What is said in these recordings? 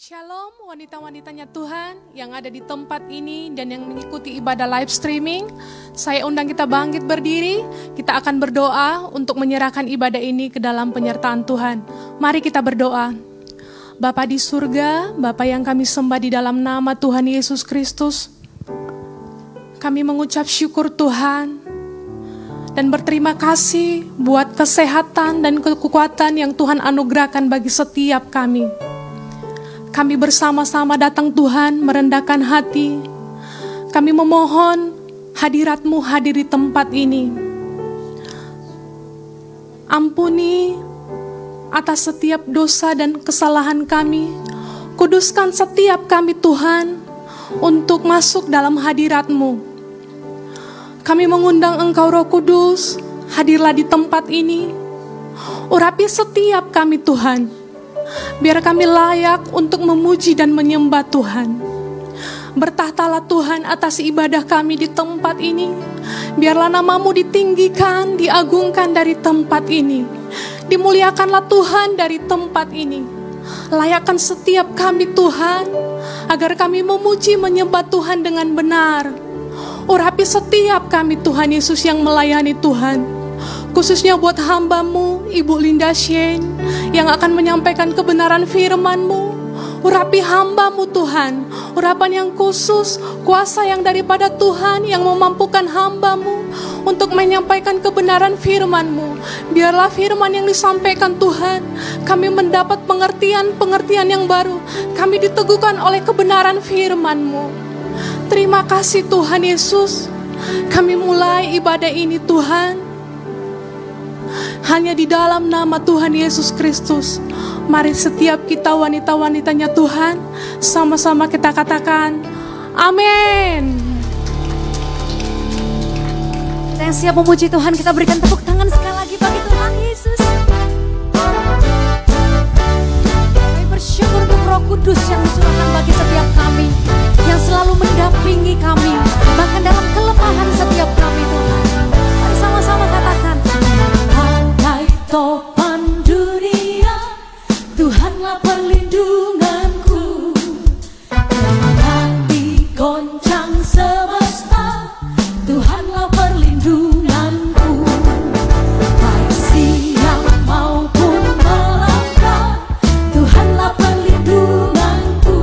Shalom wanita-wanitanya Tuhan yang ada di tempat ini dan yang mengikuti ibadah live streaming. Saya undang kita bangkit berdiri, kita akan berdoa untuk menyerahkan ibadah ini ke dalam penyertaan Tuhan. Mari kita berdoa. Bapa di surga, Bapa yang kami sembah di dalam nama Tuhan Yesus Kristus, kami mengucap syukur Tuhan dan berterima kasih buat kesehatan dan kekuatan yang Tuhan anugerahkan bagi setiap kami. Kami bersama-sama datang Tuhan merendahkan hati. Kami memohon hadirat-Mu hadir di tempat ini. Ampuni atas setiap dosa dan kesalahan kami. Kuduskan setiap kami Tuhan untuk masuk dalam hadirat-Mu. Kami mengundang Engkau Roh Kudus, hadirlah di tempat ini. Urapi setiap kami Tuhan. Biar kami layak untuk memuji dan menyembah Tuhan. Bertahtalah Tuhan atas ibadah kami di tempat ini. Biarlah nama-Mu ditinggikan, diagungkan dari tempat ini. Dimuliakanlah Tuhan dari tempat ini. Layakkan setiap kami Tuhan, agar kami memuji menyembah Tuhan dengan benar. Urapi setiap kami Tuhan Yesus yang melayani Tuhan. Khususnya buat hamba-Mu, Ibu Linda Shen, yang akan menyampaikan kebenaran firman-Mu. Urapi hamba-Mu Tuhan, urapan yang khusus, kuasa yang daripada Tuhan yang memampukan hamba-Mu untuk menyampaikan kebenaran firman-Mu. Biarlah firman yang disampaikan Tuhan, kami mendapat pengertian-pengertian yang baru. Kami diteguhkan oleh kebenaran firman-Mu. Terima kasih Tuhan Yesus, kami mulai ibadah ini Tuhan. Hanya di dalam nama Tuhan Yesus Kristus. Mari setiap kita wanita-wanitanya Tuhan, sama-sama kita katakan amin. Kita yang siap memuji Tuhan, kita berikan tepuk tangan sekali lagi bagi Tuhan Yesus. Kami bersyukur untuk Roh Kudus yang dicurahkan bagi setiap kami, yang selalu mendampingi kami, bahkan dalam kelemahan setiap kami Tuhan. Mari sama-sama katakan, topan dunia, Tuhanlah perlindunganku. Hati goncang semesta, Tuhanlah perlindunganku. Baik siang maupun malam, Tuhanlah perlindunganku.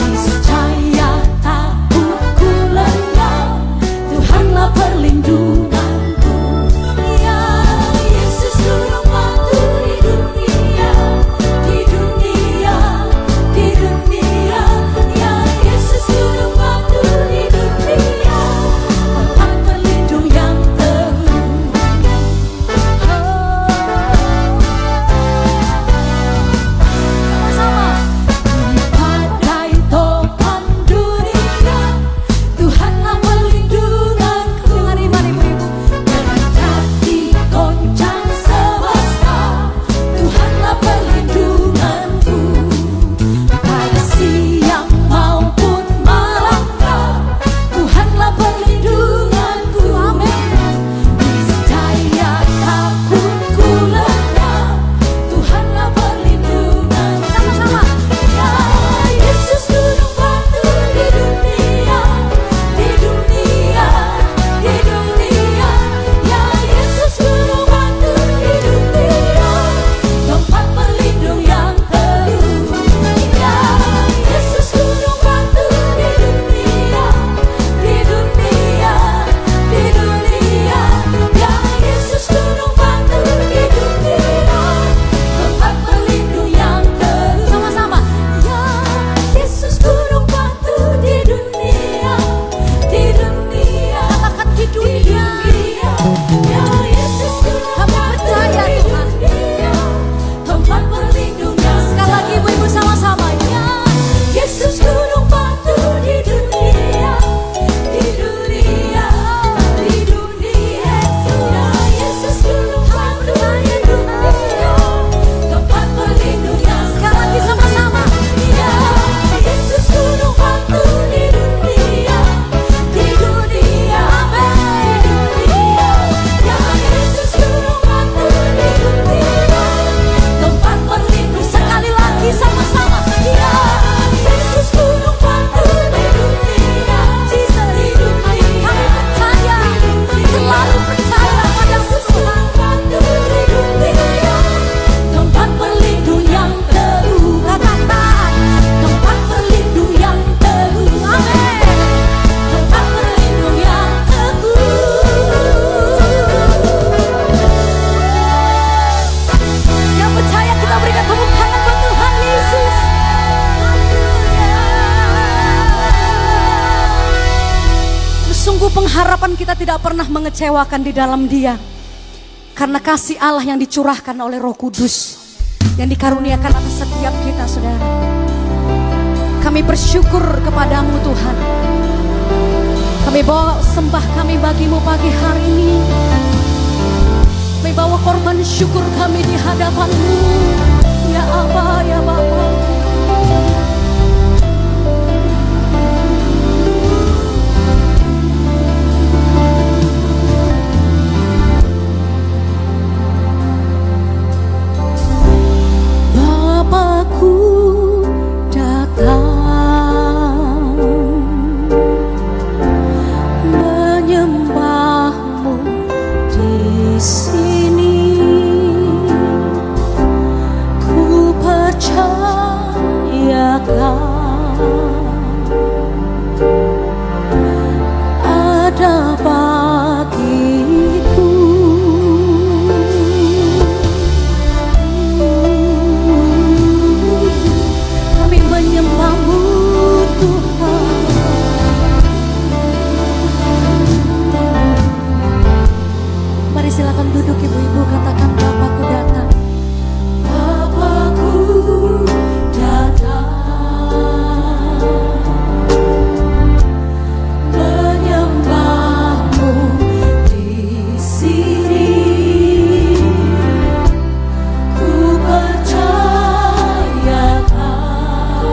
Niscaya takutku lenyap, Tuhanlah perlindunganku. Di dunia pengharapan kita tidak pernah mengecewakan di dalam Dia. Karena kasih Allah yang dicurahkan oleh Roh Kudus yang dikaruniakan atas setiap kita, saudara. Kami bersyukur kepadamu Tuhan. Kami bawa sembah kami bagimu pagi hari ini. Kami bawa korban syukur kami di hadapanmu. Ya Aba, ya Bapa. Aku datang menyembahmu di sini. Ku percayakan ada bagiku. Silakan duduk ibu-ibu, katakan Bapakku datang. Bapakku datang menyembahmu di sini. Ku percayakan ada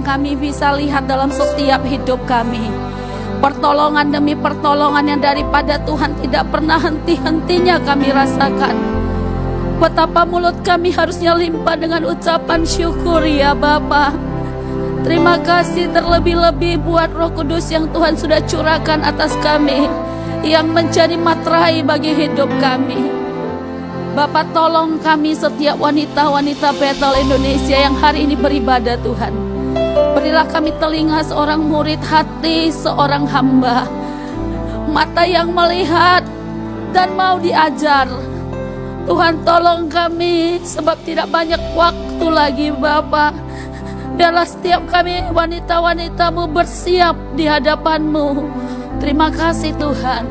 Kami bisa lihat dalam setiap hidup kami. Pertolongan demi pertolongan yang daripada Tuhan tidak pernah henti-hentinya kami rasakan. Betapa mulut kami harusnya limpah dengan ucapan syukur ya Bapa. Terima kasih terlebih-lebih buat Roh Kudus yang Tuhan sudah curahkan atas kami, yang menjadi materai bagi hidup kami. Bapa, tolong kami setiap wanita-wanita Bethel Indonesia yang hari ini beribadah Tuhan. Berilah kami telinga seorang murid, hati seorang hamba, mata yang melihat dan mau diajar. Tuhan tolong kami sebab tidak banyak waktu lagi Bapa. Biarlah setiap kami wanita-wanitamu bersiap di hadapanmu. Terima kasih Tuhan.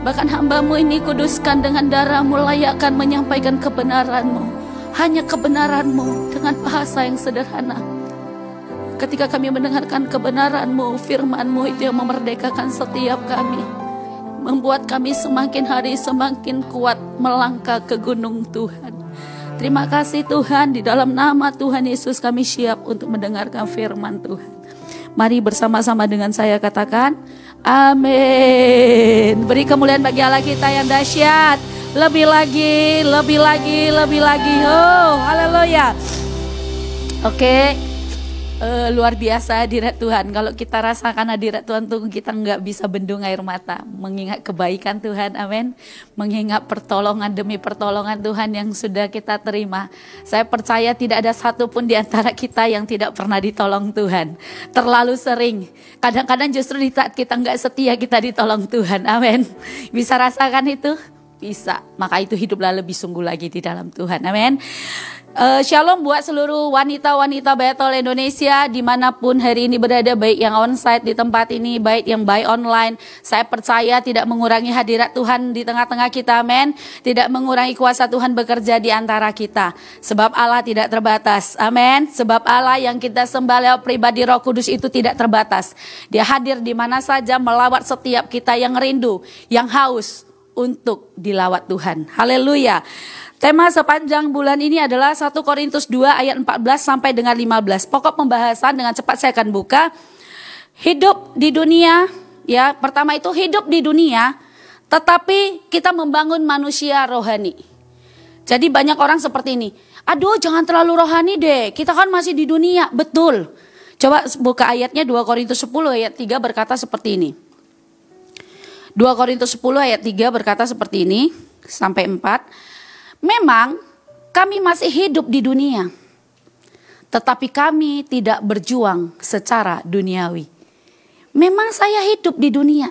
Bahkan hambamu ini kuduskan dengan darahmu, layakkan menyampaikan kebenaranmu. Hanya kebenaranmu dengan bahasa yang sederhana. Ketika kami mendengarkan kebenaran-Mu, firman-Mu itu yang memerdekakan setiap kami. Membuat kami semakin hari semakin kuat melangkah ke gunung Tuhan. Terima kasih Tuhan, di dalam nama Tuhan Yesus kami siap untuk mendengarkan firman Tuhan. Mari bersama-sama dengan saya katakan, amin. Beri kemuliaan bagi Allah kita yang dahsyat. Lebih lagi, lebih lagi, lebih lagi. Oh, haleluya. Oke. Luar biasa hadirat Tuhan. Kalau kita rasakan hadirat Tuhan tuh kita nggak bisa bendung air mata. Mengingat kebaikan Tuhan, amin. Mengingat pertolongan demi pertolongan Tuhan yang sudah kita terima. Saya percaya tidak ada satupun di antara kita yang tidak pernah ditolong Tuhan. Terlalu sering. Kadang-kadang justru di saat kita nggak setia kita ditolong Tuhan, amin. Bisa rasakan itu? Bisa. Maka itu hiduplah lebih sungguh lagi di dalam Tuhan, amin. Shalom buat seluruh wanita-wanita Bethel Indonesia dimanapun hari ini berada, baik yang onsite di tempat ini, baik yang by online. Saya percaya tidak mengurangi hadirat Tuhan di tengah-tengah kita, amin. Tidak mengurangi kuasa Tuhan bekerja di antara kita. Sebab Allah tidak terbatas, amin. Sebab Allah yang kita sembah lewat pribadi Roh Kudus itu tidak terbatas. Dia hadir di mana saja melawat setiap kita yang rindu, yang haus untuk dilawat Tuhan. Haleluya. Tema sepanjang bulan ini adalah 1 Korintus 2 ayat 14 sampai dengan 15. Pokok pembahasan dengan cepat saya akan buka. Hidup di dunia, ya. Pertama itu hidup di dunia, tetapi kita membangun manusia rohani. Jadi banyak orang seperti ini. Aduh, jangan terlalu rohani deh. Kita kan masih di dunia. Betul. Coba buka ayatnya 2 Korintus 10 ayat 3 berkata seperti ini. 2 Korintus 10 ayat 3 berkata seperti ini sampai 4. Memang kami masih hidup di dunia, tetapi kami tidak berjuang secara duniawi. Memang saya hidup di dunia.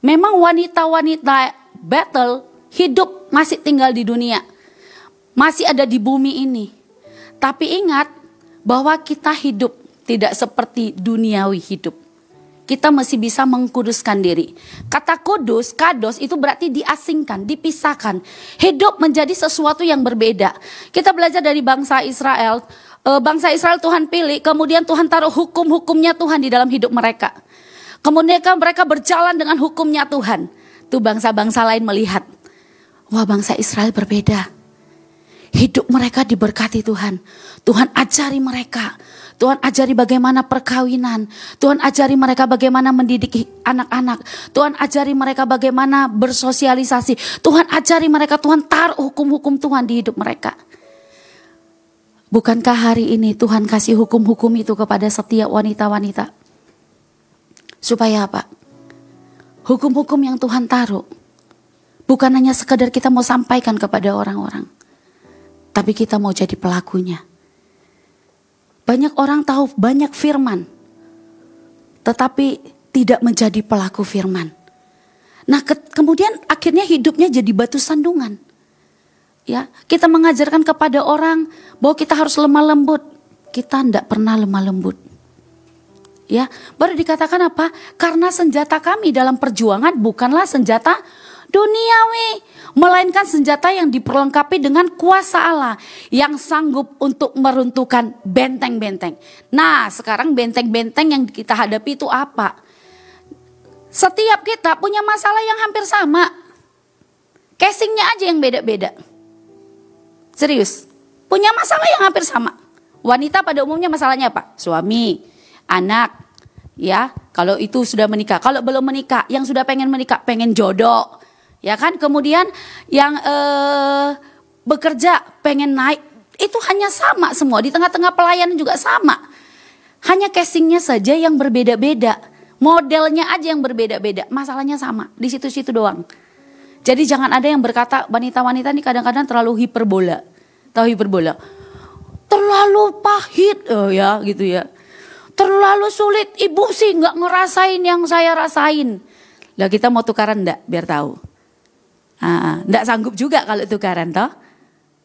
Memang wanita-wanita Bethel hidup masih tinggal di dunia. Masih ada di bumi ini. Tapi ingat bahwa kita hidup tidak seperti duniawi hidup. Kita masih bisa mengkuduskan diri. Kata kudus, kados itu berarti diasingkan, dipisahkan. Hidup menjadi sesuatu yang berbeda. Kita belajar dari bangsa Israel. Bangsa Israel Tuhan pilih, kemudian Tuhan taruh hukum-hukumnya Tuhan di dalam hidup mereka. Kemudian mereka berjalan dengan hukumnya Tuhan. Tuh bangsa-bangsa lain melihat. Wah, bangsa Israel berbeda. Hidup mereka diberkati Tuhan. Tuhan ajari mereka. Tuhan ajari bagaimana perkawinan. Tuhan ajari mereka bagaimana mendidik anak-anak. Tuhan ajari mereka bagaimana bersosialisasi. Tuhan ajari mereka, Tuhan taruh hukum-hukum Tuhan di hidup mereka. Bukankah hari ini Tuhan kasih hukum-hukum itu kepada setiap wanita-wanita? Supaya apa? Hukum-hukum yang Tuhan taruh bukan hanya sekedar kita mau sampaikan kepada orang-orang, tapi kita mau jadi pelakunya. Banyak orang tahu banyak firman, tetapi tidak menjadi pelaku firman. Nah, kemudian akhirnya hidupnya jadi batu sandungan. Ya, kita mengajarkan kepada orang bahwa kita harus lemah lembut. Kita tidak pernah lemah lembut. Ya, baru dikatakan apa? Karena senjata kami dalam perjuangan bukanlah senjata duniawi, melainkan senjata yang diperlengkapi dengan kuasa Allah yang sanggup untuk meruntuhkan benteng-benteng. Nah, sekarang benteng-benteng yang kita hadapi itu apa? Setiap kita punya masalah yang hampir sama. Casingnya aja yang beda-beda. Serius, punya masalah yang hampir sama. Wanita pada umumnya masalahnya apa? Suami, anak, ya, kalau itu sudah menikah. Kalau belum menikah, yang sudah pengen menikah, pengen jodoh, ya kan. Kemudian yang bekerja, pengen naik, itu hanya sama semua, di tengah-tengah pelayanan juga sama. Hanya casingnya saja yang berbeda-beda, modelnya aja yang berbeda-beda, masalahnya sama, di situ-situ doang. Jadi jangan ada yang berkata wanita-wanita ini kadang-kadang terlalu hiperbola, tahu hiperbola? Terlalu pahit, oh ya gitu ya. Terlalu sulit, ibu sih nggak ngerasain yang saya rasain. Lah kita mau tukaran enggak biar tahu? Enggak sanggup juga kalau tukaran toh.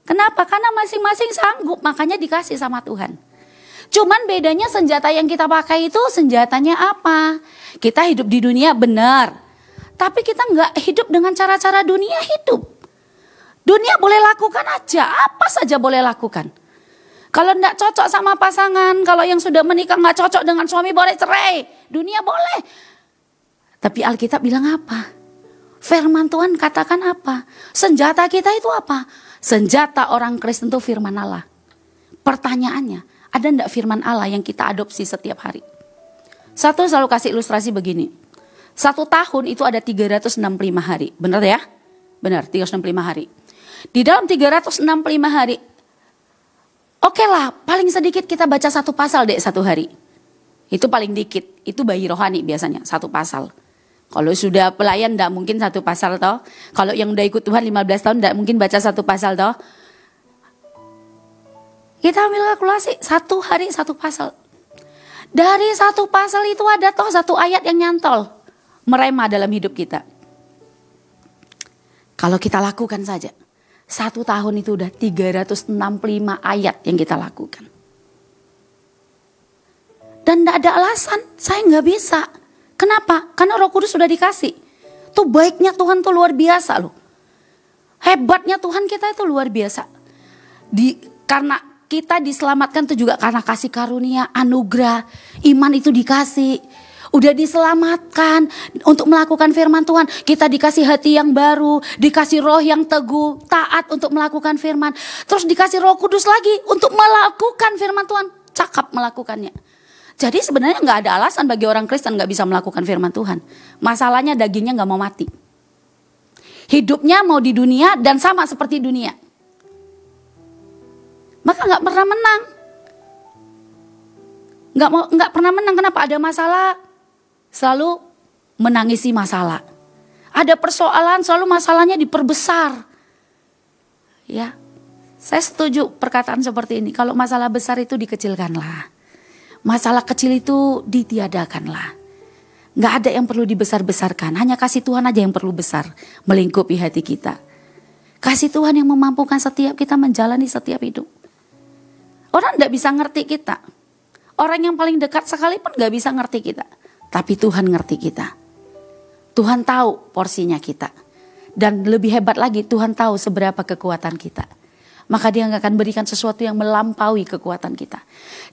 Kenapa? Karena masing-masing sanggup, makanya dikasih sama Tuhan. Cuman bedanya senjata yang kita pakai itu senjatanya apa? Kita hidup di dunia benar, tapi kita nggak hidup dengan cara-cara dunia hidup. Dunia boleh lakukan aja, apa saja boleh lakukan. Kalau enggak cocok sama pasangan, kalau yang sudah menikah enggak cocok dengan suami boleh cerai. Dunia boleh. Tapi Alkitab bilang apa? Firman Tuhan katakan apa? Senjata kita itu apa? Senjata orang Kristen itu firman Allah. Pertanyaannya, ada enggak firman Allah yang kita adopsi setiap hari? Satu selalu kasih ilustrasi begini. 1 tahun itu ada 365 hari. Benar ya? Benar, 365 hari. Di dalam 365 hari, oke lah, paling sedikit kita baca 1 pasal deh 1 hari. Itu paling dikit, itu bayi rohani biasanya 1 pasal. Kalau sudah pelayan enggak mungkin 1 pasal toh. Kalau yang udah ikut Tuhan 15 tahun enggak mungkin baca 1 pasal toh. Kita ambil kalkulasi 1 hari 1 pasal. Dari 1 pasal itu ada toh 1 ayat yang nyantol, merema dalam hidup kita. Kalau kita lakukan saja. 1 tahun itu udah 365 ayat yang kita lakukan. Dan tidak ada alasan, saya nggak bisa. Kenapa? Karena Roh Kudus sudah dikasih. Tuh baiknya Tuhan tuh luar biasa loh. Hebatnya Tuhan kita itu luar biasa. Karena kita diselamatkan itu juga karena kasih karunia, anugerah, iman itu dikasih. Udah diselamatkan untuk melakukan firman Tuhan. Kita dikasih hati yang baru, dikasih roh yang teguh, taat untuk melakukan firman. Terus dikasih Roh Kudus lagi untuk melakukan firman Tuhan, cakap melakukannya. Jadi sebenarnya gak ada alasan bagi orang Kristen gak bisa melakukan firman Tuhan. Masalahnya dagingnya gak mau mati. Hidupnya mau di dunia dan sama seperti dunia. Maka gak pernah menang. Gak pernah menang, kenapa? Ada masalah selalu menangisi masalah. Ada persoalan selalu masalahnya diperbesar. Ya, saya setuju perkataan seperti ini. Kalau masalah besar itu dikecilkanlah. Masalah kecil itu ditiadakanlah. Nggak ada yang perlu dibesar-besarkan. Hanya kasih Tuhan aja yang perlu besar melingkupi hati kita. Kasih Tuhan yang memampukan setiap kita menjalani setiap hidup. Orang nggak bisa ngerti kita. Orang yang paling dekat sekalipun nggak bisa ngerti kita. Tapi Tuhan ngerti kita. Tuhan tahu porsinya kita. Dan lebih hebat lagi, Tuhan tahu seberapa kekuatan kita. Maka Dia gak akan berikan sesuatu yang melampaui kekuatan kita.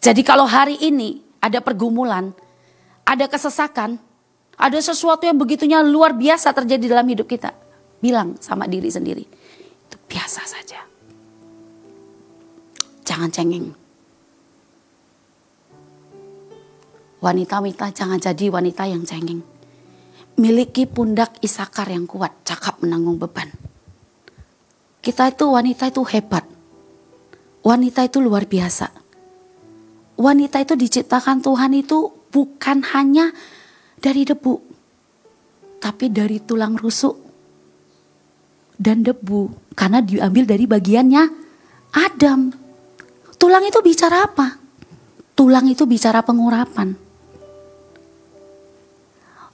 Jadi kalau hari ini ada pergumulan, ada kesesakan, ada sesuatu yang begitunya luar biasa terjadi dalam hidup kita, bilang sama diri sendiri, itu biasa saja. Jangan cengeng. Wanita-wanita jangan jadi wanita yang cengeng. Miliki pundak Isakar yang kuat, cakap menanggung beban. Kita itu wanita itu hebat. Wanita itu luar biasa. Wanita itu diciptakan Tuhan itu bukan hanya dari debu, tapi dari tulang rusuk dan debu. Karena diambil dari bagiannya Adam. Tulang itu bicara apa? Tulang itu bicara pengurapan.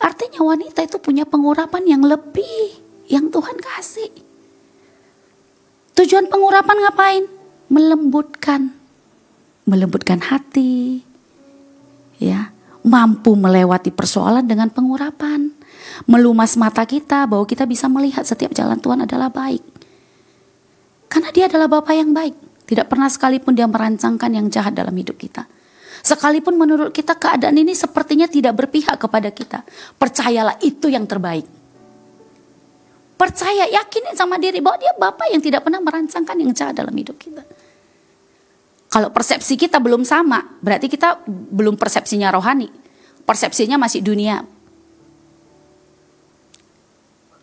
Artinya wanita itu punya pengurapan yang lebih, yang Tuhan kasih. Tujuan pengurapan ngapain? Melembutkan. Melembutkan hati. Ya, mampu melewati persoalan dengan pengurapan. Melumas mata kita bahwa kita bisa melihat setiap jalan Tuhan adalah baik. Karena Dia adalah Bapa yang baik. Tidak pernah sekalipun Dia merancangkan yang jahat dalam hidup kita. Sekalipun menurut kita keadaan ini sepertinya tidak berpihak kepada kita. Percayalah itu yang terbaik. Percaya, yakinin sama diri bahwa Dia Bapa yang tidak pernah merancangkan yang jahat dalam hidup kita. Kalau persepsi kita belum sama, berarti kita belum persepsinya rohani. persepsinya masih dunia.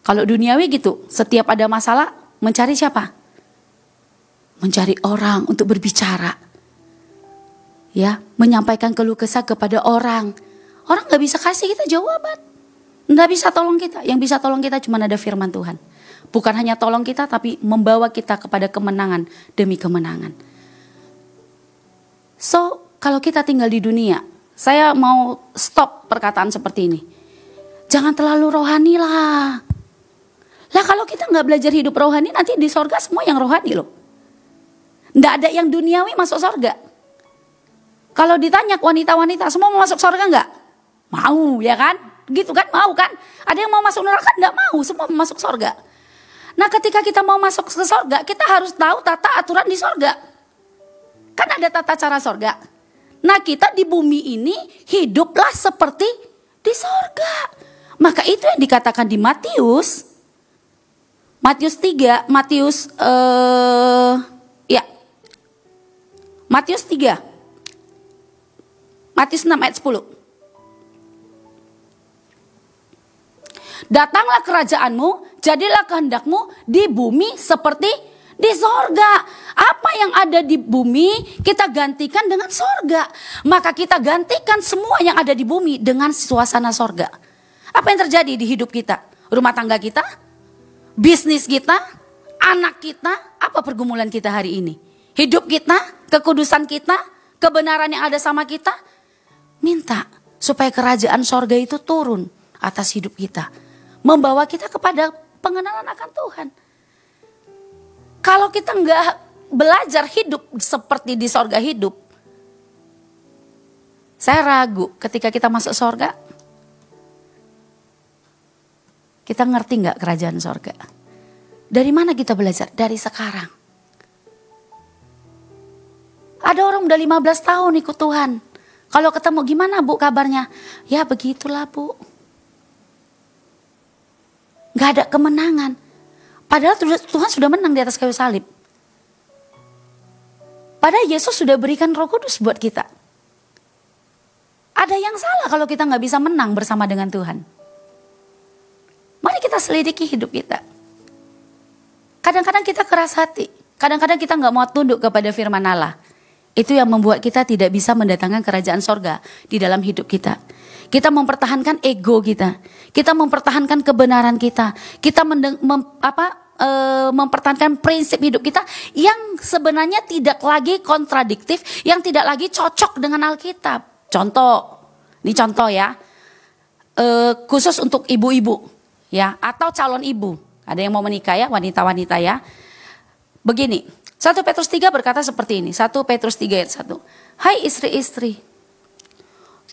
Kalau duniawi gitu, setiap ada masalah mencari siapa? Mencari orang untuk berbicara. Ya, menyampaikan keluh kesah kepada orang. Orang gak bisa kasih kita jawaban. Gak bisa tolong kita. Yang bisa tolong kita cuma ada firman Tuhan. Bukan hanya tolong kita, tapi membawa kita kepada kemenangan demi kemenangan. So, kalau kita tinggal di dunia, saya mau stop perkataan seperti ini. Jangan terlalu rohani lah. Lah kalau kita nggak belajar hidup rohani, nanti di sorga semua yang rohani loh. Nggak ada yang duniawi masuk sorga. Kalau ditanya wanita-wanita, semua mau masuk sorga nggak? Mau ya kan? Gitu kan, mau kan? Ada yang mau masuk neraka? Nggak mau, semua mau masuk sorga. Nah ketika kita mau masuk ke sorga, kita harus tahu tata aturan di sorga. Kan ada tata cara sorga. Nah kita di bumi ini hiduplah seperti di sorga. Maka itu yang dikatakan di Matius. Matius 6 ayat 10. Datanglah kerajaanmu, jadilah kehendakmu di bumi seperti di sorga. Apa yang ada di bumi kita gantikan dengan sorga. Maka kita gantikan semua yang ada di bumi dengan suasana sorga. Apa yang terjadi di hidup kita? Rumah tangga kita? Bisnis kita, anak kita, apa pergumulan kita hari ini? Hidup kita, kekudusan kita, kebenaran yang ada sama kita. Minta supaya kerajaan sorga itu turun atas hidup kita. Membawa kita kepada pengenalan akan Tuhan. Kalau kita nggak belajar hidup seperti di sorga hidup. Saya ragu ketika kita masuk sorga. Kita ngerti nggak kerajaan sorga? Dari mana kita belajar? Dari sekarang. Ada orang udah 15 tahun ikut Tuhan. Kalau ketemu gimana Bu kabarnya? Ya begitulah Bu. Nggak ada kemenangan. Padahal Tuhan sudah menang di atas kayu salib. Padahal Yesus sudah berikan Roh Kudus buat kita. Ada yang salah kalau kita nggak bisa menang bersama dengan Tuhan. Mari kita selidiki hidup kita. Kadang-kadang kita keras hati. Kadang-kadang kita nggak mau tunduk kepada firman Allah. Itu yang membuat kita tidak bisa mendatangkan kerajaan sorga di dalam hidup kita. Kita mempertahankan ego kita. Kita mempertahankan kebenaran kita. Kita mempertahankan prinsip hidup kita yang sebenarnya tidak lagi kontradiktif, yang tidak lagi cocok dengan Alkitab. Contoh, ini contoh ya, khusus untuk ibu-ibu. Ya, atau calon ibu. Ada yang mau menikah ya, wanita-wanita ya. Begini, 1 Petrus 3 berkata seperti ini. 1 Petrus 3 ayat 1. Hai istri-istri,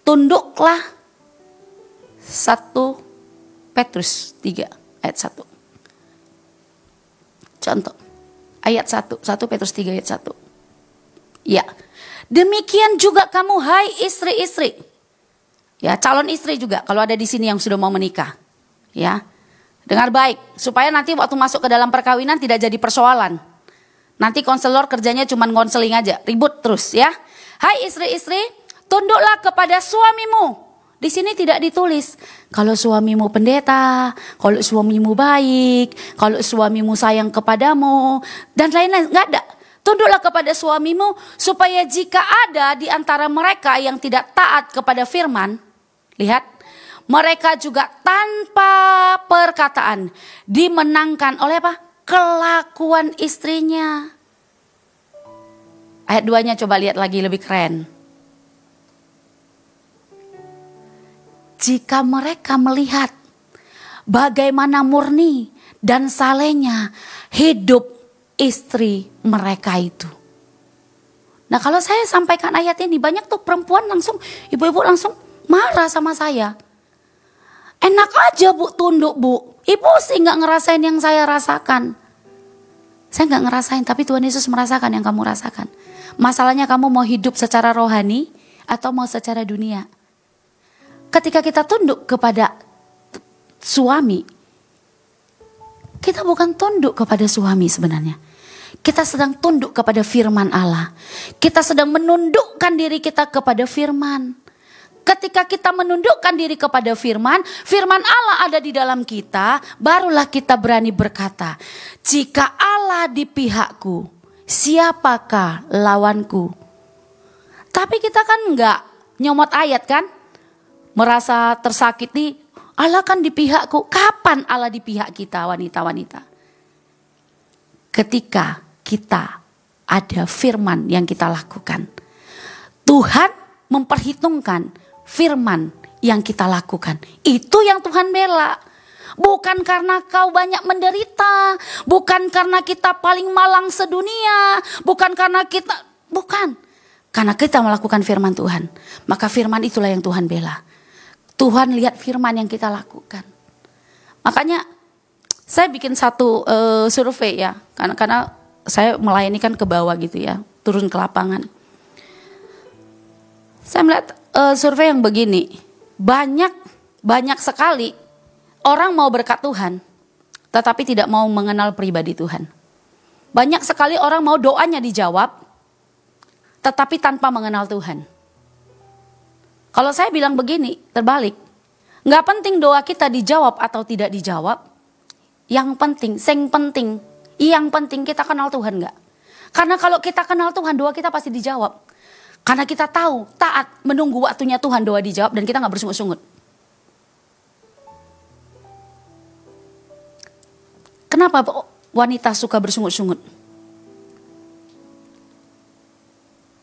tunduklah. 1 Petrus 3 ayat 1. Contoh, ayat 1. 1 Petrus 3 ayat 1. Ya, demikian juga kamu hai istri-istri. Ya, calon istri juga. Kalau ada di sini yang sudah mau menikah. Ya, dengar baik supaya nanti waktu masuk ke dalam perkawinan tidak jadi persoalan. Nanti konselor kerjanya cuma konseling aja, ribut terus ya. Hai istri-istri, tunduklah kepada suamimu. Di sini tidak ditulis kalau suamimu pendeta, kalau suamimu baik, kalau suamimu sayang kepadamu dan lain-lain, nggak ada. Tunduklah kepada suamimu supaya jika ada di antara mereka yang tidak taat kepada firman, lihat, mereka juga tanpa perkataan dimenangkan oleh apa? Kelakuan istrinya. Ayat 2-nya coba lihat lagi lebih keren. Jika mereka melihat bagaimana murni dan salehnya hidup istri mereka itu. Nah kalau saya sampaikan ayat ini banyak tuh perempuan langsung, ibu-ibu langsung marah sama saya. Enak aja Bu tunduk Bu, ibu sih nggak ngerasain yang saya rasakan. Saya nggak ngerasain tapi Tuhan Yesus merasakan yang kamu rasakan. Masalahnya kamu mau hidup secara rohani atau mau secara dunia. Ketika kita tunduk kepada suami, kita bukan tunduk kepada suami sebenarnya. Kita sedang tunduk kepada firman Allah. Kita sedang menundukkan diri kita kepada firman. Ketika kita menundukkan diri kepada firman, firman Allah ada di dalam kita, barulah kita berani berkata, jika Allah di pihakku, siapakah lawanku? Tapi kita kan enggak nyomot ayat kan? Merasa tersakiti, Allah kan di pihakku. Kapan Allah di pihak kita, wanita-wanita? Ketika kita ada firman yang kita lakukan. Tuhan memperhitungkan firman yang kita lakukan. Itu yang Tuhan bela. Bukan karena kau banyak menderita, bukan karena kita paling malang sedunia, bukan karena kita, bukan. Karena kita melakukan firman Tuhan, maka firman itulah yang Tuhan bela. Tuhan lihat firman yang kita lakukan. Makanya saya bikin satu survei ya, karena saya melayani kan ke bawah gitu ya, turun ke lapangan. Saya melihat survei yang begini, banyak sekali orang mau berkat Tuhan, tetapi tidak mau mengenal pribadi Tuhan. Banyak sekali orang mau doanya dijawab, tetapi tanpa mengenal Tuhan. Kalau saya bilang begini, terbalik, nggak penting doa kita dijawab atau tidak dijawab, yang penting kita kenal Tuhan nggak? Karena kalau kita kenal Tuhan, doa kita pasti dijawab. Karena kita tahu, taat, menunggu waktunya Tuhan, doa dijawab dan kita gak bersungut-sungut. Kenapa wanita suka bersungut-sungut?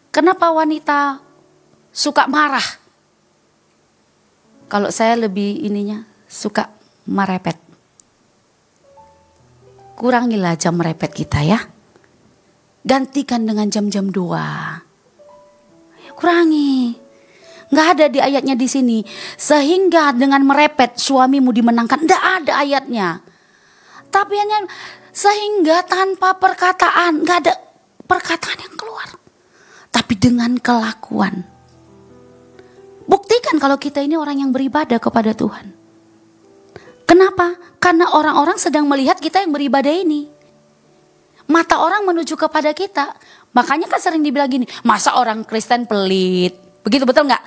Kenapa wanita suka marah? Kalau saya lebih ininya, suka merepet. Kurangilah jam merepet kita ya. Gantikan dengan jam-jam doa. Kurangi, nggak ada di ayatnya di sini. Sehingga dengan merepet suamimu dimenangkan, nggak ada ayatnya. Tapi hanya sehingga tanpa perkataan, nggak ada perkataan yang keluar. Tapi dengan kelakuan, buktikan kalau kita ini orang yang beribadah kepada Tuhan. Kenapa? Karena orang-orang sedang melihat kita yang beribadah ini. Mata orang menuju kepada kita. Makanya kan sering dibilang gini, masa orang Kristen pelit? Begitu betul nggak?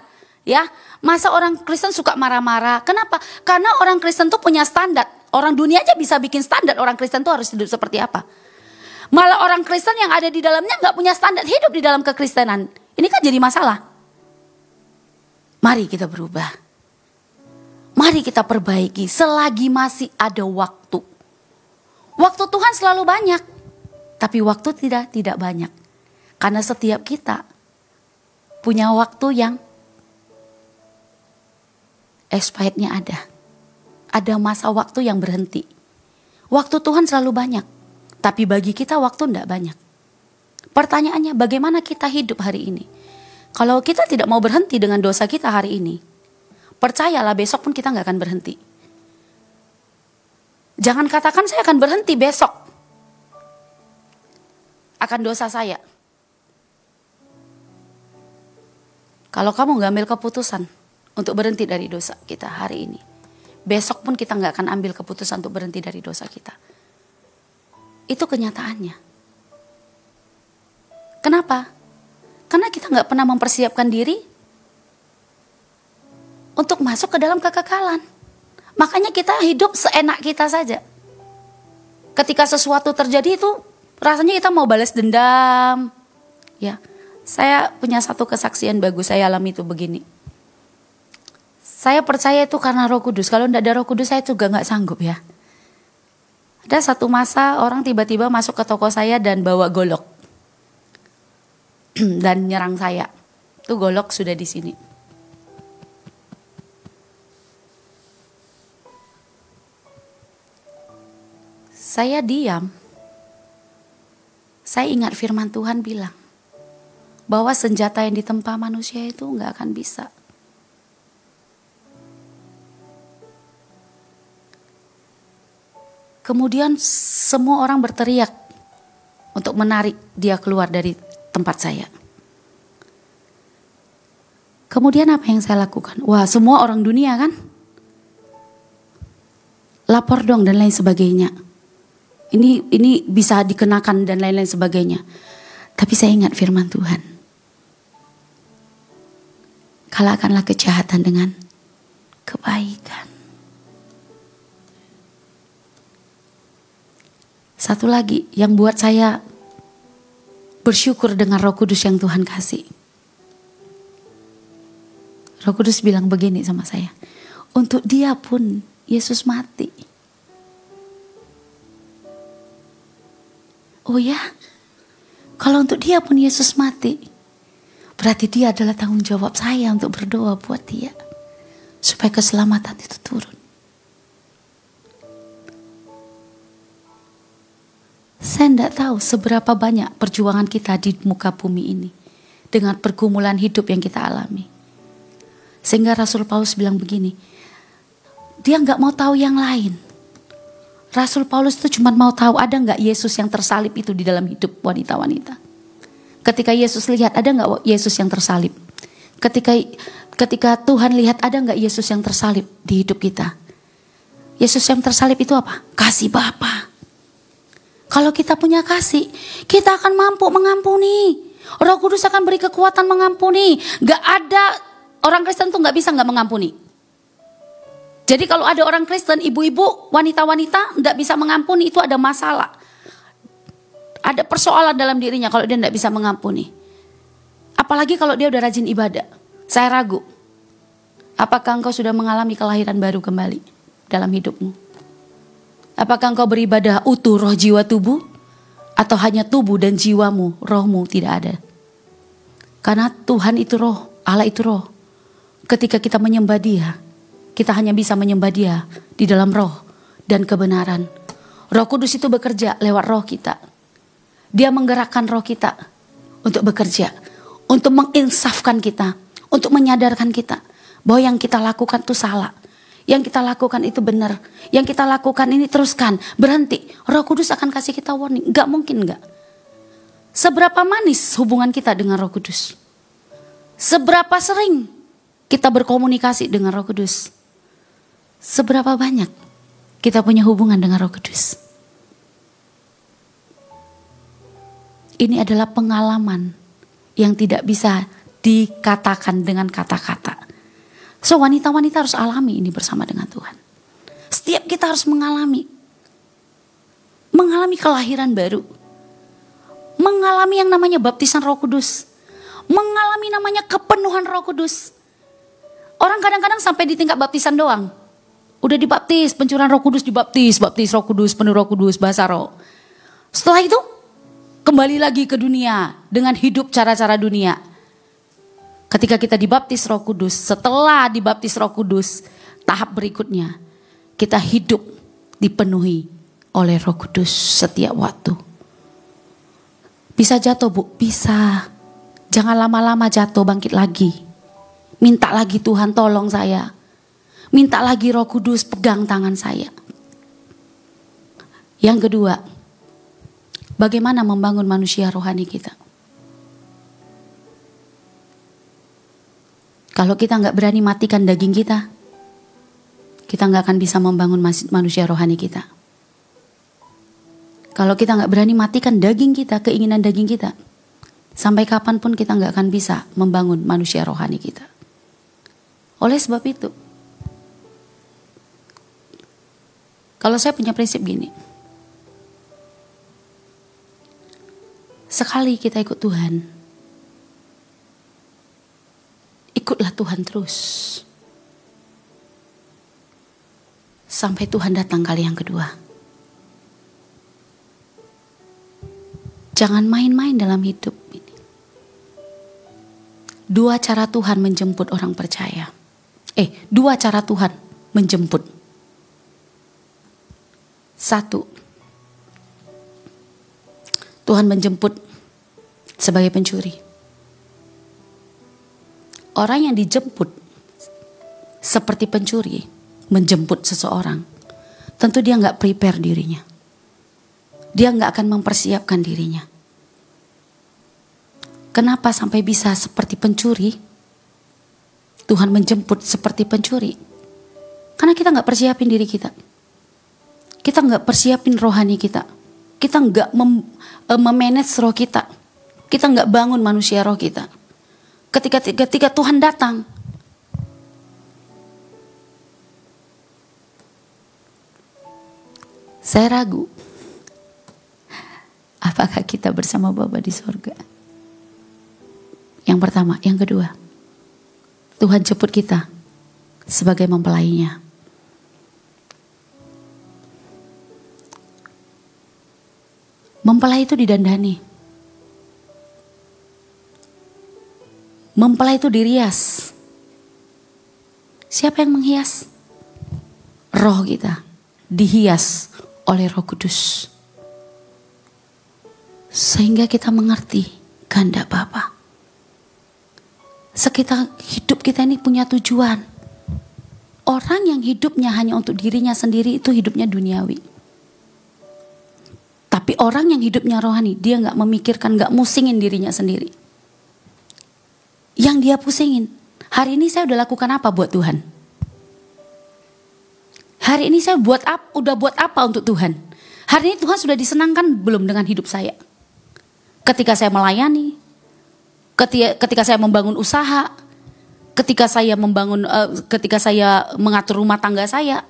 Ya, masa orang Kristen suka marah-marah? Kenapa? Karena orang Kristen tuh punya standar. Orang dunia aja bisa bikin standar orang Kristen tuh harus hidup seperti apa. Malah orang Kristen yang ada di dalamnya nggak punya standar hidup di dalam kekristenan. Ini kan jadi masalah. Mari kita berubah. Mari kita perbaiki selagi masih ada waktu. Waktu Tuhan selalu banyak. Tapi waktu tidak banyak. Karena setiap kita punya waktu yang expirednya ada. Ada masa waktu yang berhenti. Waktu Tuhan selalu banyak. Tapi bagi kita waktu tidak banyak. Pertanyaannya, bagaimana kita hidup hari ini? Kalau kita tidak mau berhenti dengan dosa kita hari ini, percayalah besok pun kita nggak akan berhenti. Jangan katakan saya akan berhenti besok akan dosa saya. Kalau kamu nggak ambil keputusan untuk berhenti dari dosa kita hari ini, besok pun kita nggak akan ambil keputusan untuk berhenti dari dosa kita. Itu kenyataannya. Kenapa? Karena kita nggak pernah mempersiapkan diri untuk masuk ke dalam kekekalan. Makanya kita hidup seenak kita saja. Ketika sesuatu terjadi itu rasanya kita mau balas dendam. Ya, saya punya satu kesaksian bagus, saya alami itu begini. Saya percaya itu karena Roh Kudus. Kalau tidak ada Roh Kudus saya juga nggak sanggup ya. Ada satu masa orang tiba-tiba masuk ke toko saya dan bawa golok. Dan nyerang saya. Itu golok sudah di sini. Saya diam. Saya ingat firman Tuhan bilang bahwa senjata yang ditempa manusia itu nggak akan bisa. Kemudian semua orang berteriak untuk menarik dia keluar dari tempat saya. Kemudian apa yang saya lakukan? Wah, semua orang dunia kan? Lapor dong dan lain sebagainya. Ini bisa dikenakan dan lain-lain sebagainya. Tapi saya ingat firman Tuhan. Halakanlah kejahatan dengan kebaikan. Satu lagi yang buat saya bersyukur dengan Roh Kudus yang Tuhan kasih. Roh Kudus bilang begini sama saya, untuk dia pun Yesus mati. Oh ya, kalau untuk dia pun Yesus mati, berarti dia adalah tanggung jawab saya untuk berdoa buat dia, supaya keselamatan itu turun. Saya tidak tahu seberapa banyak perjuangan kita di muka bumi ini dengan pergumulan hidup yang kita alami. Sehingga Rasul Paulus bilang begini, dia nggak mau tahu yang lain. Rasul Paulus itu cuma mau tahu ada nggak Yesus yang tersalib itu di dalam hidup wanita-wanita. Ketika Yesus lihat ada nggak Yesus yang tersalib. Ketika Tuhan lihat ada nggak Yesus yang tersalib di hidup kita. Yesus yang tersalib itu apa? Kasih Bapa. Kalau kita punya kasih, kita akan mampu mengampuni. Roh Kudus akan beri kekuatan mengampuni. Gak ada orang Kristen tuh gak bisa gak mengampuni. Jadi kalau ada orang Kristen, ibu-ibu, wanita-wanita gak bisa mengampuni, itu ada masalah. Ada persoalan dalam dirinya kalau dia gak bisa mengampuni. Apalagi kalau dia udah rajin ibadah. Saya ragu. Apakah engkau sudah mengalami kelahiran baru kembali dalam hidupmu? Apakah engkau beribadah utuh roh jiwa tubuh? Atau hanya tubuh dan jiwamu, rohmu tidak ada? Karena Tuhan itu roh, Allah itu roh. Ketika kita menyembah dia, kita hanya bisa menyembah dia di dalam roh dan kebenaran. Roh Kudus itu bekerja lewat roh kita. Dia menggerakkan roh kita untuk bekerja, untuk menginsafkan kita, untuk menyadarkan kita bahwa yang kita lakukan itu salah. Yang kita lakukan itu benar. Yang kita lakukan ini teruskan. Berhenti. Roh Kudus akan kasih kita warning. Gak mungkin gak. Seberapa manis hubungan kita dengan Roh Kudus. Seberapa sering kita berkomunikasi dengan Roh Kudus. Seberapa banyak kita punya hubungan dengan Roh Kudus. Ini adalah pengalaman yang tidak bisa dikatakan dengan kata-kata. So wanita-wanita harus alami ini bersama dengan Tuhan. Setiap kita harus mengalami kelahiran baru, mengalami yang namanya baptisan Roh Kudus, mengalami namanya kepenuhan Roh Kudus. Orang kadang-kadang sampai di tingkat baptisan doang, udah dibaptis, pencurahan Roh Kudus dibaptis, baptis Roh Kudus, penuh Roh Kudus, bahasa roh. Setelah itu kembali lagi ke dunia dengan hidup cara-cara dunia. Ketika kita dibaptis Roh Kudus, setelah dibaptis Roh Kudus, tahap berikutnya kita hidup dipenuhi oleh Roh Kudus setiap waktu. Bisa jatuh Bu? Bisa. Jangan lama-lama jatuh, bangkit lagi. Minta lagi, Tuhan tolong saya. Minta lagi Roh Kudus pegang tangan saya. Yang kedua, bagaimana membangun manusia rohani kita? Kalau kita nggak berani matikan daging kita nggak akan bisa membangun manusia rohani kita. Kalau kita nggak berani matikan daging kita, keinginan daging kita, sampai kapanpun kita nggak akan bisa membangun manusia rohani kita. Oleh sebab itu, kalau saya punya prinsip gini, sekali kita ikut Tuhan, ikutlah Tuhan terus. Sampai Tuhan datang kali yang kedua. Jangan main-main dalam hidup ini. Dua cara Tuhan menjemput. Satu, Tuhan menjemput sebagai pencuri. Orang yang dijemput seperti pencuri menjemput seseorang, tentu dia nggak prepare dirinya, dia nggak akan mempersiapkan dirinya. Kenapa sampai bisa seperti pencuri? Tuhan menjemput seperti pencuri, karena kita nggak persiapin diri kita, nggak persiapin rohani kita, nggak memanage roh kita nggak bangun manusia roh kita. Ketika Tuhan datang, Saya ragu, apakah kita bersama Bapa di sorga? Yang pertama, yang kedua, Tuhan jemput kita sebagai mempelainya. Mempelai itu didandani, mempelai itu dirias. Siapa yang menghias? Roh kita dihias oleh Roh Kudus, sehingga kita mengerti kehendak Bapa. Sekitar hidup kita ini punya tujuan. Orang yang hidupnya hanya untuk dirinya sendiri itu hidupnya duniawi. Tapi orang yang hidupnya rohani, dia gak memikirkan, gak musingin dirinya sendiri. Yang dia pusingin, hari ini saya udah lakukan apa buat Tuhan? Hari ini saya udah buat apa untuk Tuhan? Hari ini Tuhan sudah disenangkan belum dengan hidup saya? Ketika saya melayani, ketika saya membangun usaha, ketika saya mengatur rumah tangga saya,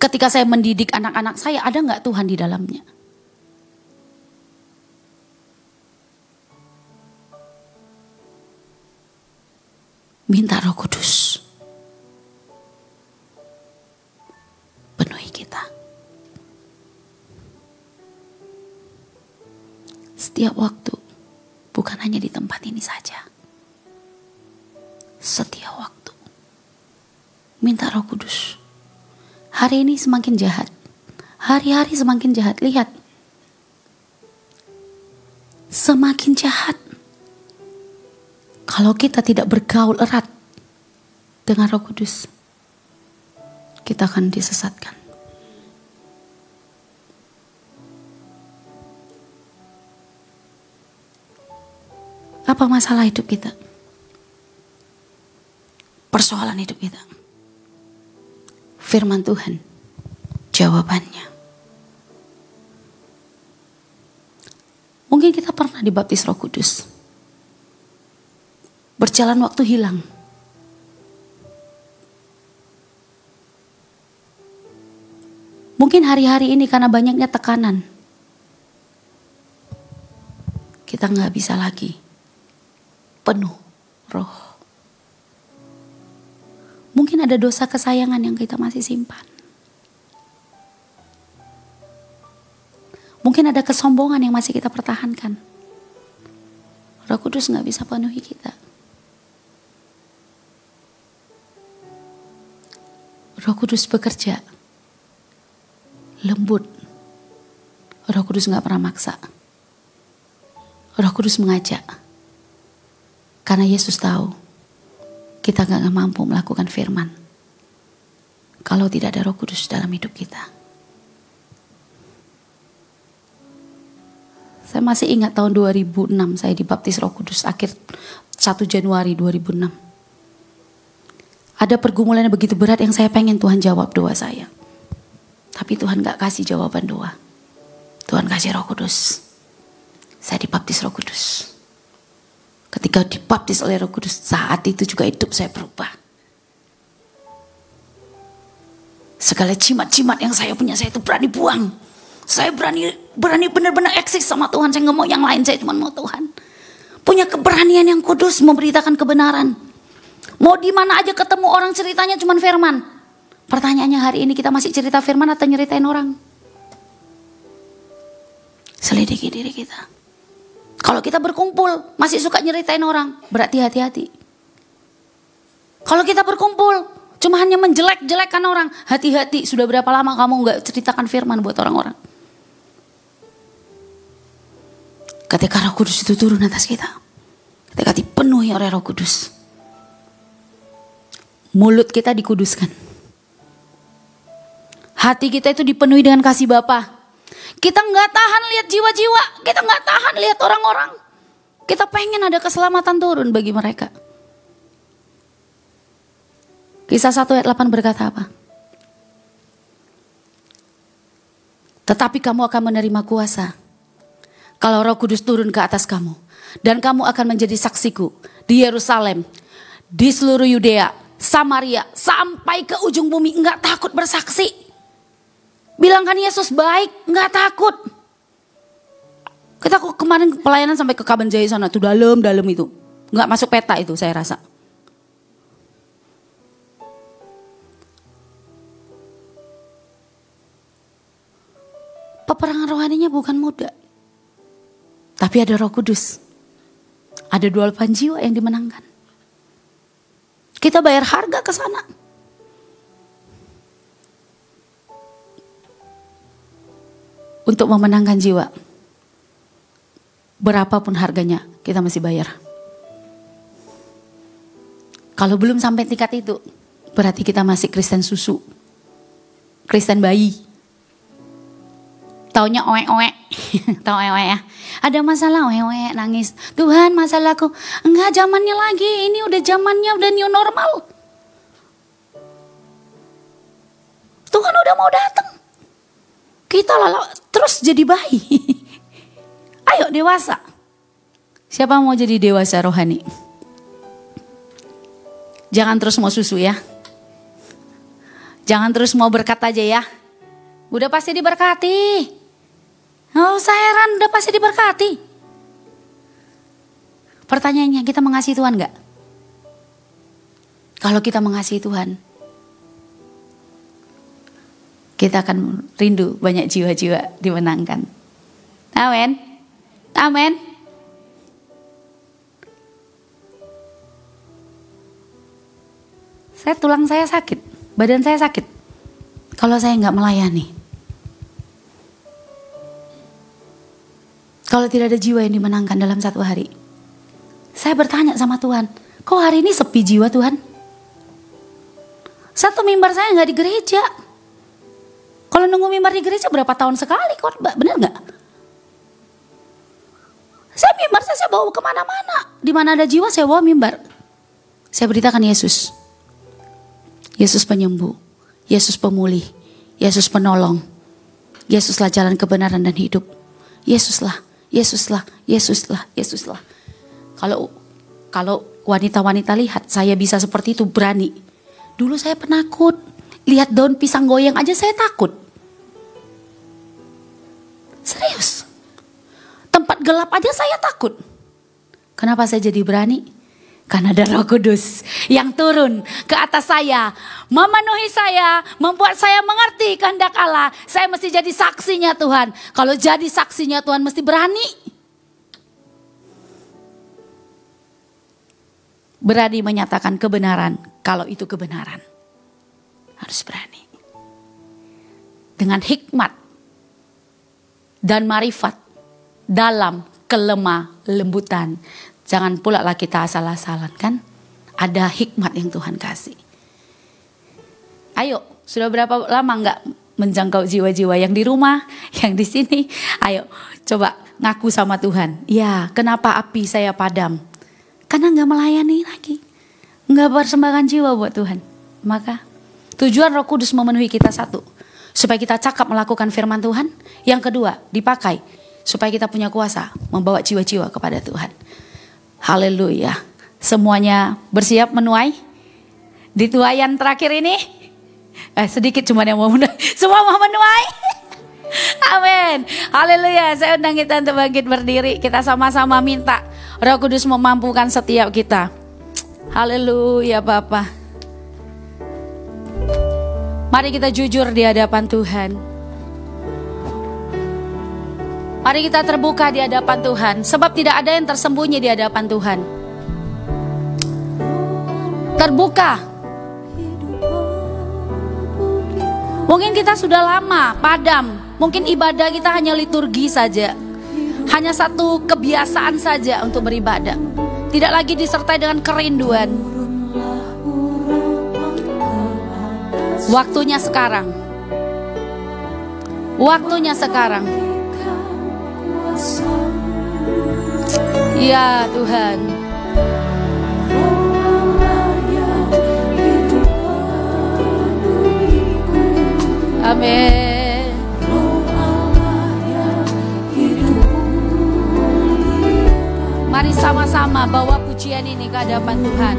ketika saya mendidik anak-anak saya, ada nggak Tuhan di dalamnya? Minta Roh Kudus penuhi kita. Setiap waktu, bukan hanya di tempat ini saja. Setiap waktu, minta Roh Kudus. Hari ini semakin jahat. Hari-hari semakin jahat. Lihat. Semakin jahat. Kalau kita tidak bergaul erat dengan Roh Kudus, kita akan disesatkan. Apa masalah hidup kita? Persoalan hidup kita. Firman Tuhan, jawabannya. Mungkin kita pernah dibaptis Roh Kudus. Berjalan waktu hilang. Mungkin hari-hari ini karena banyaknya tekanan, kita nggak bisa lagi penuh roh. Mungkin ada dosa kesayangan yang kita masih simpan. Mungkin ada kesombongan yang masih kita pertahankan. Roh Kudus gak bisa penuhi kita. Roh Kudus bekerja lembut. Roh Kudus gak pernah maksa. Roh Kudus mengajak. Karena Yesus tahu kita gak mampu melakukan firman kalau tidak ada Roh Kudus dalam hidup kita. Saya masih ingat tahun 2006 saya dibaptis Roh Kudus, akhir 1 Januari 2006. Ada pergumulan yang begitu berat yang saya pengen Tuhan jawab doa saya. Tapi Tuhan gak kasih jawaban doa. Tuhan kasih Roh Kudus. Saya dibaptis Roh Kudus. Ketika dibaptis oleh Roh Kudus, saat itu juga hidup saya berubah. Segala jimat-jimat yang saya punya, saya itu berani buang. Saya berani benar-benar eksis sama Tuhan. Saya nggak mau yang lain, saya cuma mau Tuhan. Punya keberanian yang kudus memberitakan kebenaran. Mau di mana aja ketemu orang ceritanya cuma firman. Pertanyaannya, hari ini kita masih cerita firman atau nyeritain orang? Selidiki diri kita. Kalau kita berkumpul masih suka nyeritain orang, berarti hati-hati. Kalau kita berkumpul cuma hanya menjelek-jelekkan orang, hati-hati. Sudah berapa lama kamu nggak ceritakan firman buat orang-orang? Ketika Roh Kudus itu turun atas kita, ketika dipenuhi oleh Roh Kudus, mulut kita dikuduskan, hati kita itu dipenuhi dengan kasih Bapa. Kita nggak tahan lihat jiwa-jiwa, kita nggak tahan lihat orang-orang. Kita pengen ada keselamatan turun bagi mereka. Kisah 1 ayat 8 berkata apa? Tetapi kamu akan menerima kuasa kalau Roh Kudus turun ke atas kamu, dan kamu akan menjadi saksiku di Yerusalem, di seluruh Yudea, Samaria, sampai ke ujung bumi. Nggak takut bersaksi. Bilangkan Yesus baik, nggak takut. Kita kemarin pelayanan sampai ke Kabanjaya sana, tuh dalam itu. Nggak masuk peta itu saya rasa. Peperangan rohaninya bukan mudah. Tapi ada Roh Kudus. Ada 28 jiwa yang dimenangkan. Kita bayar harga ke sana. Untuk memenangkan jiwa. Berapapun harganya kita masih bayar. Kalau belum sampai tingkat itu, berarti kita masih Kristen susu. Kristen bayi. Taunya oe-oe. Tau oe-oe ya. Ada masalah oe-oe nangis. Tuhan masalahku. Enggak zamannya lagi. Ini udah zamannya udah new normal. Tuhan udah mau datang. Kita lalu terus jadi bayi. Ayo dewasa. Siapa mau jadi dewasa rohani? Jangan terus mau susu ya. Jangan terus mau berkat aja ya. Udah pasti diberkati. Oh, saya heran, udah pasti diberkati. Pertanyaannya, kita mengasihi Tuhan gak? Kalau kita mengasihi Tuhan, kita akan rindu banyak jiwa-jiwa dimenangkan. Amin. Amin. Saya tulang saya sakit, badan saya sakit. Kalau saya gak melayani. Kalau tidak ada jiwa yang dimenangkan dalam satu hari. Saya bertanya sama Tuhan. Kok hari ini sepi jiwa Tuhan? Satu mimbar saya gak di gereja. Kalau nunggu mimbar di gereja berapa tahun sekali khotbah. Bener gak? Saya mimbar saya bawa kemana-mana. Dimana ada jiwa saya bawa mimbar. Saya beritakan Yesus. Yesus penyembuh. Yesus pemulih. Yesus penolong. Yesuslah jalan kebenaran dan hidup. Yesuslah. Yesuslah, Yesuslah, Yesuslah. Kalau wanita-wanita lihat saya bisa seperti itu berani. Dulu saya penakut. Lihat daun pisang goyang aja saya takut. Serius. Tempat gelap aja saya takut. Kenapa saya jadi berani? Karena ada Roh Kudus yang turun ke atas saya, memenuhi saya, membuat saya mengerti kehendak Allah. Saya mesti jadi saksinya Tuhan. Kalau jadi saksinya Tuhan mesti berani. Berani menyatakan kebenaran, kalau itu kebenaran. Harus berani. Dengan hikmat dan marifat dalam kelemah lembutan. Jangan pula lah kita asal-asalan kan. Ada hikmat yang Tuhan kasih. Ayo, sudah berapa lama nggak menjangkau jiwa-jiwa yang di rumah, yang di sini. Ayo, coba ngaku sama Tuhan. Ya, kenapa api saya padam? Karena nggak melayani lagi. Nggak bersembahan jiwa buat Tuhan. Maka tujuan Roh Kudus memenuhi kita satu. Supaya kita cakap melakukan firman Tuhan. Yang kedua, dipakai. Supaya kita punya kuasa membawa jiwa-jiwa kepada Tuhan. Haleluya. Semuanya bersiap menuai? Di tuaian terakhir ini? Sedikit cuma yang mau menuai. Semua mau menuai? Amin. Haleluya. Saya undang kita untuk bangkit berdiri. Kita sama-sama minta Roh Kudus memampukan setiap kita. Haleluya Bapa. Mari kita jujur di hadapan Tuhan. Mari kita terbuka di hadapan Tuhan. Sebab tidak ada yang tersembunyi di hadapan Tuhan. Terbuka. Mungkin kita sudah lama padam. Mungkin ibadah kita hanya liturgi saja. Hanya satu kebiasaan saja untuk beribadah. Tidak lagi disertai dengan kerinduan. Waktunya sekarang. Waktunya sekarang. Ya Tuhan. Amin. Mari sama-sama bawa pujian ini ke hadapan Tuhan.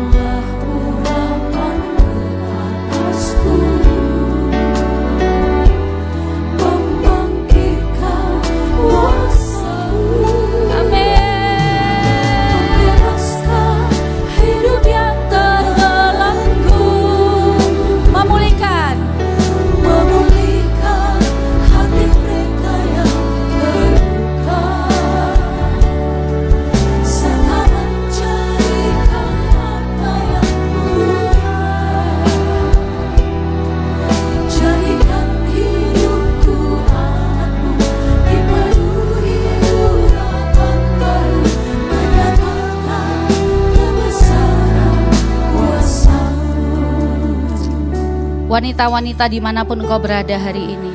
wanita-wanita dimanapun engkau berada hari ini.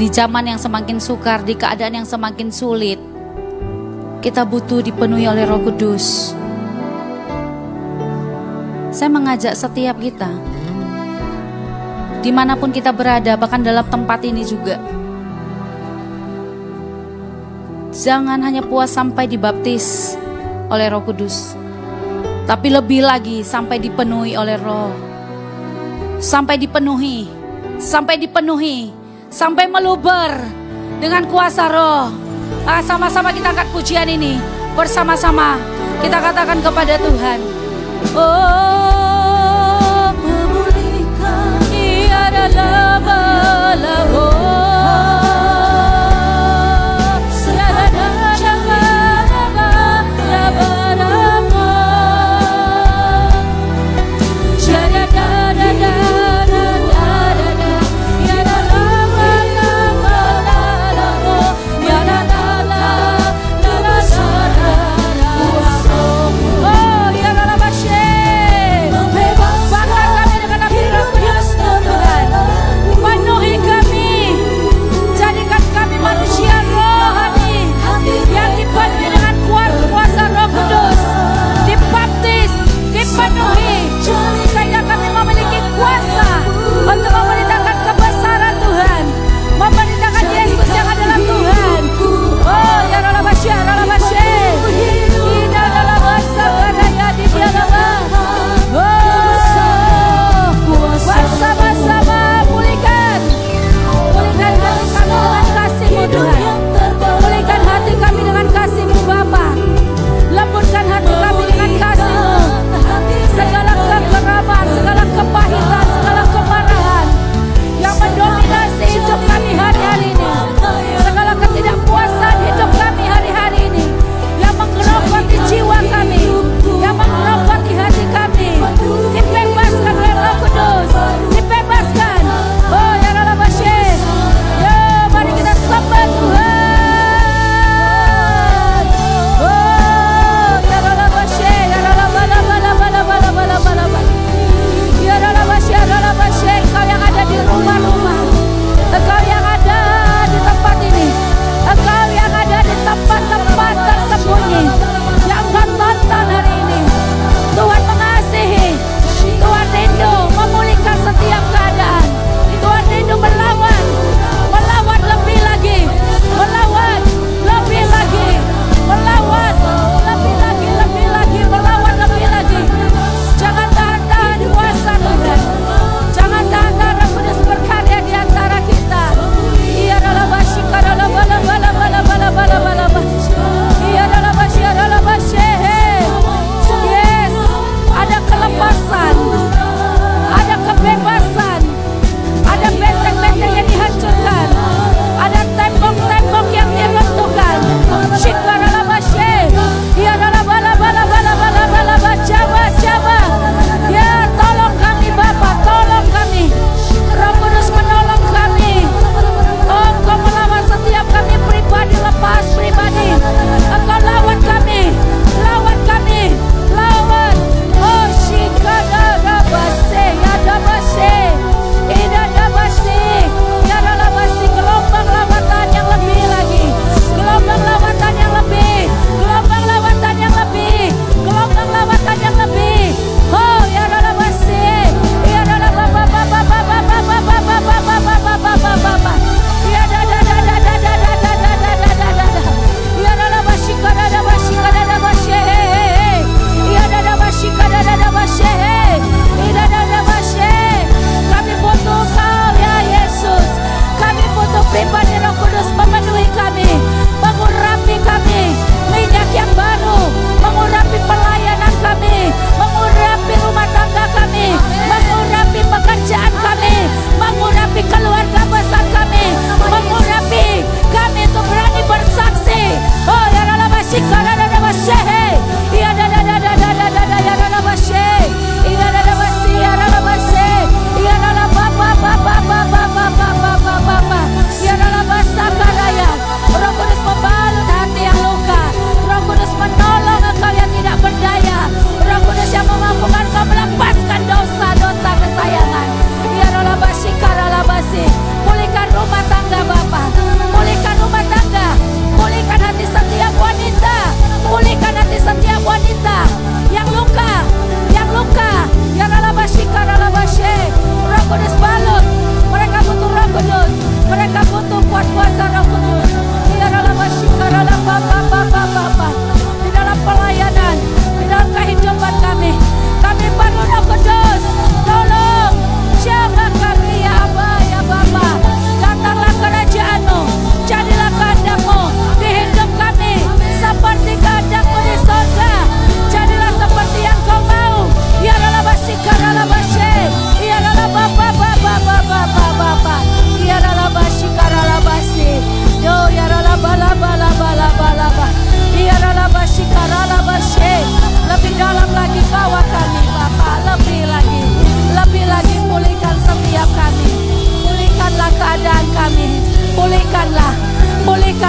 Di zaman yang semakin sukar, di keadaan yang semakin sulit, kita butuh dipenuhi oleh Roh Kudus. Saya mengajak setiap kita, dimanapun kita berada, bahkan dalam tempat ini juga, jangan hanya puas sampai dibaptis oleh Roh Kudus, tapi lebih lagi sampai dipenuhi oleh Roh, sampai dipenuhi, sampai dipenuhi, sampai meluber dengan kuasa Roh. Nah, sama-sama kita angkat pujian ini. Bersama-sama kita katakan kepada Tuhan, oh, memulihkan Ia adalah bala. Penuhi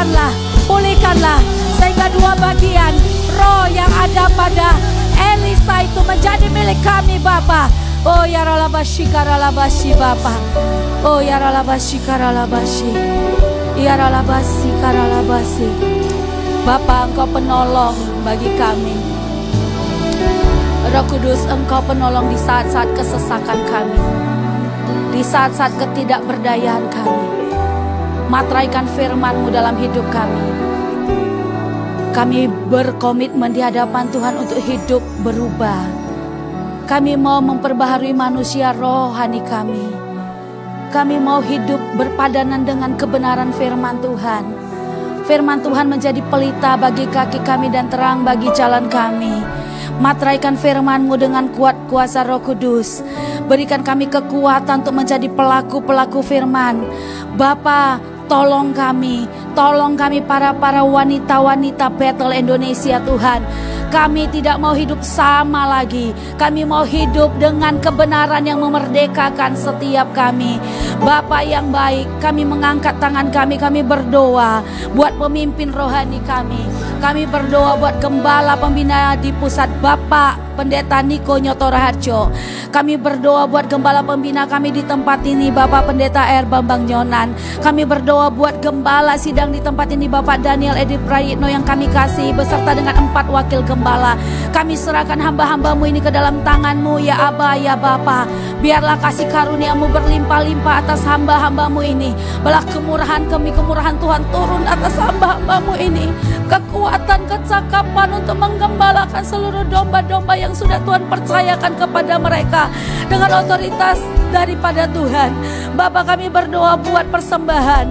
pulihkanlah, pulihkanlah, sehingga dua bagian roh yang ada pada Elisa itu menjadi milik kami Bapa. Oh ya ralabashi Bapa. Oh ya ralabashi. Ya ralabashi. Bapa, Engkau penolong bagi kami. Roh Kudus, Engkau penolong di saat-saat kesesakan kami, di saat-saat ketidakberdayaan kami. Materaikan firman-Mu dalam hidup kami. Kami berkomitmen di hadapan Tuhan untuk hidup berubah. Kami mau memperbaharui manusia rohani kami. Kami mau hidup berpadanan dengan kebenaran firman Tuhan. Firman Tuhan menjadi pelita bagi kaki kami dan terang bagi jalan kami. Materaikan firman-Mu dengan kuat kuasa Roh Kudus. Berikan kami kekuatan untuk menjadi pelaku-pelaku firman. Bapa, tolong kami. Tolong kami para wanita-wanita Bethel Indonesia Tuhan. Kami tidak mau hidup sama lagi. Kami mau hidup dengan kebenaran yang memerdekakan setiap kami. Bapa yang baik, kami mengangkat tangan kami. Kami berdoa buat pemimpin rohani kami. Kami berdoa buat gembala pembina di pusat Bapak Pendeta Niko Nyotoraharjo. Kami berdoa buat gembala pembina kami di tempat ini Bapak Pendeta Bambang Nyonan. Kami berdoa buat gembala sidang di tempat ini Bapak Daniel Edi Prayitno yang kami kasih beserta dengan 4 wakil gembala. Kami serahkan hamba-hambamu ini ke dalam tangan-Mu ya Aba ya Bapa. Biarlah kasih karunia-Mu berlimpah-limpah atas hamba-hambamu ini. Belah kemurahan kami, kemurahan Tuhan turun atas hamba-hambamu ini. Kekuatan, kecakapan untuk menggembalakan seluruh domba-domba yang sudah Tuhan percayakan kepada mereka dengan otoritas daripada Tuhan. Bapa, kami berdoa buat persembahan.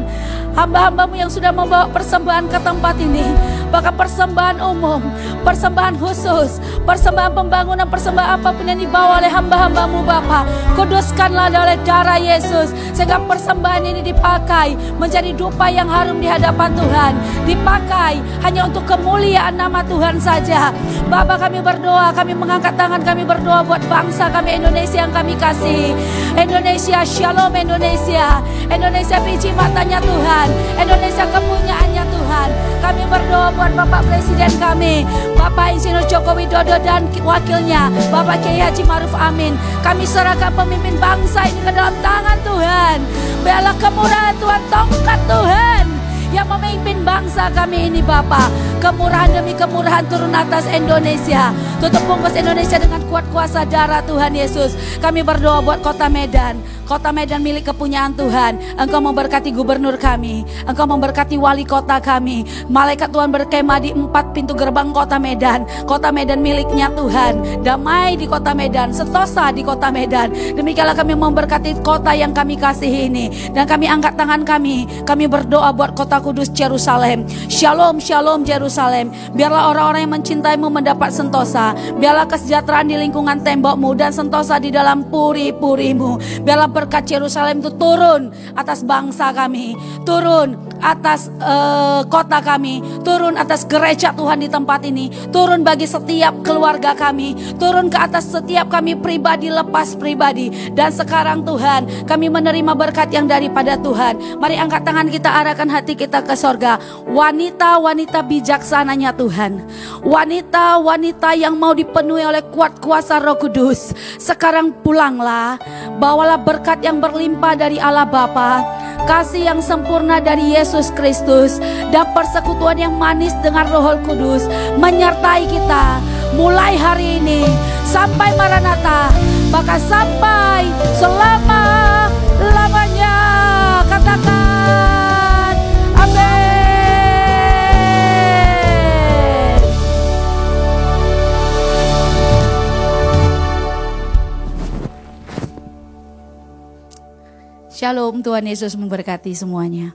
Hamba-hambamu yang sudah membawa persembahan ke tempat ini, bahkan persembahan umum, persembahan khusus, persembahan pembangunan, persembahan apapun yang dibawa oleh hamba-hambamu Bapa, kuduskanlah oleh darah Yesus, sehingga persembahan ini dipakai menjadi dupa yang harum di hadapan Tuhan, dipakai hanya untuk kemuliaan nama Tuhan saja. Bapa, kami berdoa, kami mengangkat tangan, kami berdoa buat bangsa kami Indonesia yang kami kasih. Indonesia, shalom Indonesia. Indonesia biji matanya Tuhan, Indonesia kepunyaannya Tuhan. Kami berdoa buat Bapak Presiden kami, Bapak Insinyur Jokowi Widodo dan wakilnya, Bapak Kiai Haji Maruf Amin. Kami serahkan pemimpin bangsa ini ke dalam tangan Tuhan. Biarlah kemurahan Tuhan, tongkat Tuhan yang memimpin bangsa kami ini Bapak. Kemurahan demi kemurahan turun atas Indonesia. Tutup bungkus Indonesia dengan kuat kuasa darah Tuhan Yesus. Kami berdoa buat kota Medan. Kota Medan milik kepunyaan Tuhan. Engkau memberkati gubernur kami. Engkau memberkati wali kota kami. Malaikat Tuhan berkemah di 4 pintu gerbang kota Medan. Kota Medan miliknya Tuhan. Damai di kota Medan. Sentosa di kota Medan. Demikianlah kami memberkati kota yang kami kasihi ini. Dan kami angkat tangan kami. Kami berdoa buat kota kudus Yerusalem. Shalom, shalom Yerusalem. Biarlah orang-orang yang mencintaimu mendapat sentosa. Biarlah kesejahteraan di lingkungan tembokmu dan sentosa di dalam puri-purimu. Biarlah berkat Yerusalem itu turun atas bangsa kami, turun atas kota kami, turun atas gereja Tuhan di tempat ini, turun bagi setiap keluarga kami, turun ke atas setiap kami pribadi, lepas pribadi. Dan sekarang Tuhan, kami menerima berkat yang daripada Tuhan. Mari angkat tangan kita, arahkan hati kita ke sorga. Wanita-wanita bijak sananya Tuhan, wanita-wanita yang mau dipenuhi oleh kuat kuasa Roh Kudus, sekarang pulanglah, bawalah berkat yang berlimpah dari Allah Bapa, kasih yang sempurna dari Yesus Kristus, dan persekutuan yang manis dengan Roh Kudus menyertai kita mulai hari ini sampai Maranatha, bahkan sampai selama-lamanya. Katakan amin. Shalom, Tuhan Yesus memberkati semuanya.